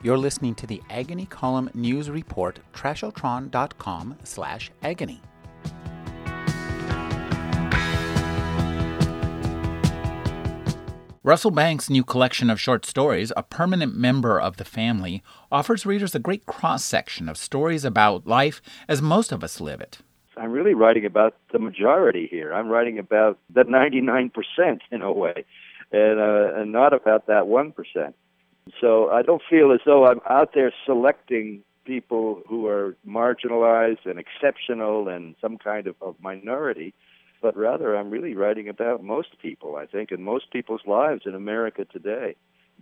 You're listening to the Agony Column News Report, Trashotron.com/agony. Russell Banks' new collection of short stories, A Permanent Member of the Family, offers readers a great cross-section of stories about life as most of us live it. I'm really writing about the majority here. I'm writing about the 99% in a way, and not about that 1%. So I don't feel as though I'm out there selecting people who are marginalized and exceptional and some kind of minority, but rather I'm really writing about most people, I think, and most people's lives in America today.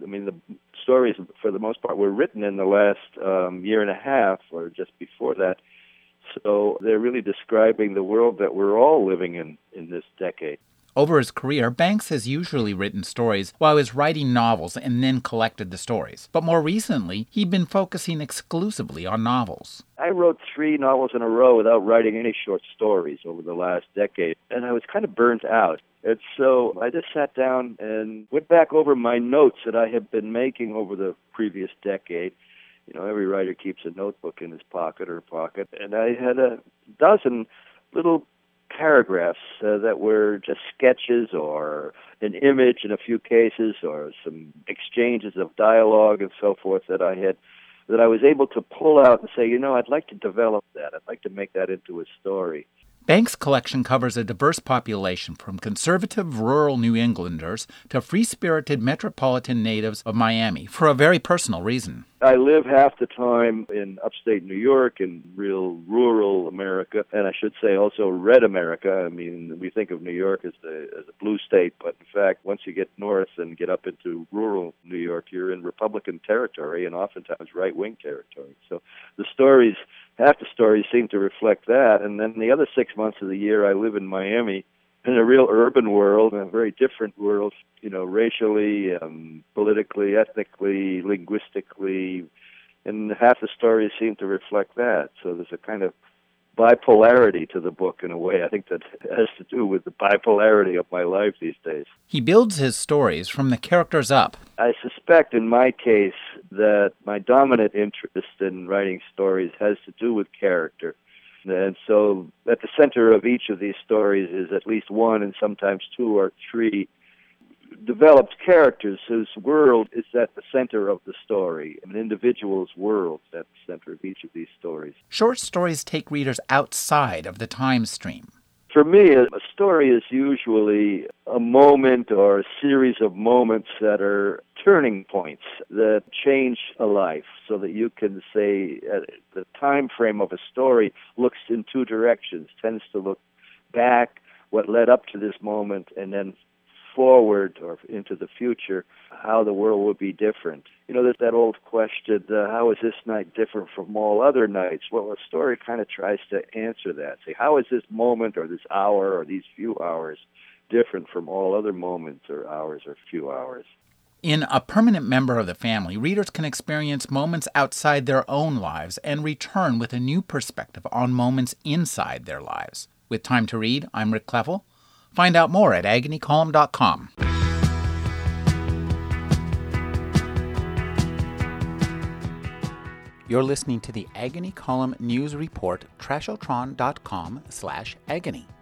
I mean, the stories, for the most part, were written in the last year and a half or just before that. So they're really describing the world that we're all living in this decade. Over his career, Banks has usually written stories while he was writing novels and then collected the stories. But more recently, he'd been focusing exclusively on novels. I wrote 3 novels in a row without writing any short stories over the last decade, and I was kind of burnt out. And so I just sat down and went back over my notes that I had been making over the previous decade. You know, every writer keeps a notebook in his pocket or pocket, and I had a dozen little paragraphs that were just sketches or an image in a few cases or some exchanges of dialogue and so forth that I was able to pull out and say, you know, I'd like to develop that. I'd like to make that into a story. Banks' collection covers a diverse population, from conservative rural New Englanders to free-spirited metropolitan natives of Miami, for a very personal reason. I live half the time in upstate New York, in real rural America, and I should say also red America. I mean, we think of New York as a blue state, but in fact, once you get north and get up into rural New York, you're in Republican territory and oftentimes right-wing territory. So half the stories seem to reflect that, and then the other 6 months of the year I live in Miami, in a real urban world, a very different world, you know, racially, politically, ethnically, linguistically, and half the stories seem to reflect that. So there's a kind of bipolarity to the book in a way. I think that has to do with the bipolarity of my life these days. He builds his stories from the characters up. I suspect in my case that my dominant interest in writing stories has to do with character. And so at the center of each of these stories is at least one and sometimes 2 or 3 developed characters whose world is at the center of the story, an individual's world at the center of each of these stories. Short stories take readers outside of the time stream. For me, a story is usually a moment or a series of moments that are turning points that change a life, so that you can say the time frame of a story looks in 2 directions, tends to look back, what led up to this moment, and then forward or into the future, how the world will be different. You know, there's that old question, how is this night different from all other nights? Well, a story kind of tries to answer that. Say, how is this moment or this hour or these few hours different from all other moments or hours or few hours? In A Permanent Member of the Family, readers can experience moments outside their own lives and return with a new perspective on moments inside their lives. With Time to Read, I'm Rick Cleveland. Find out more at AgonyColumn.com. You're listening to the Agony Column News Report, Trashotron.com/agony.